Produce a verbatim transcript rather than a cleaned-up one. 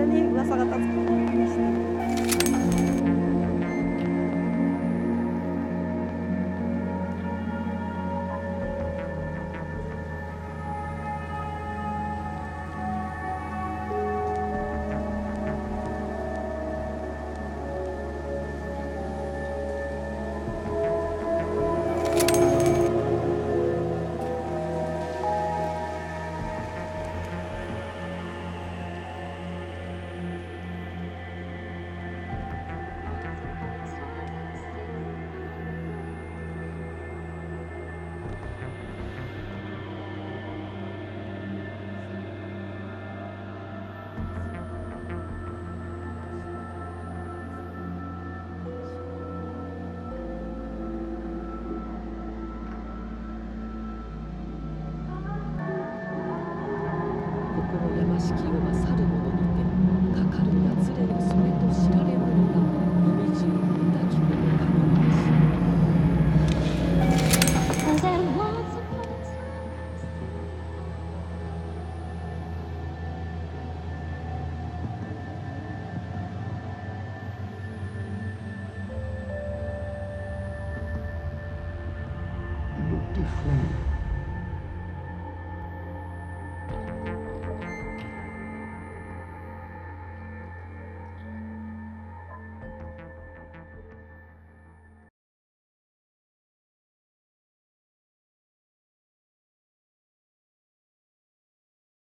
間に噂が立つ。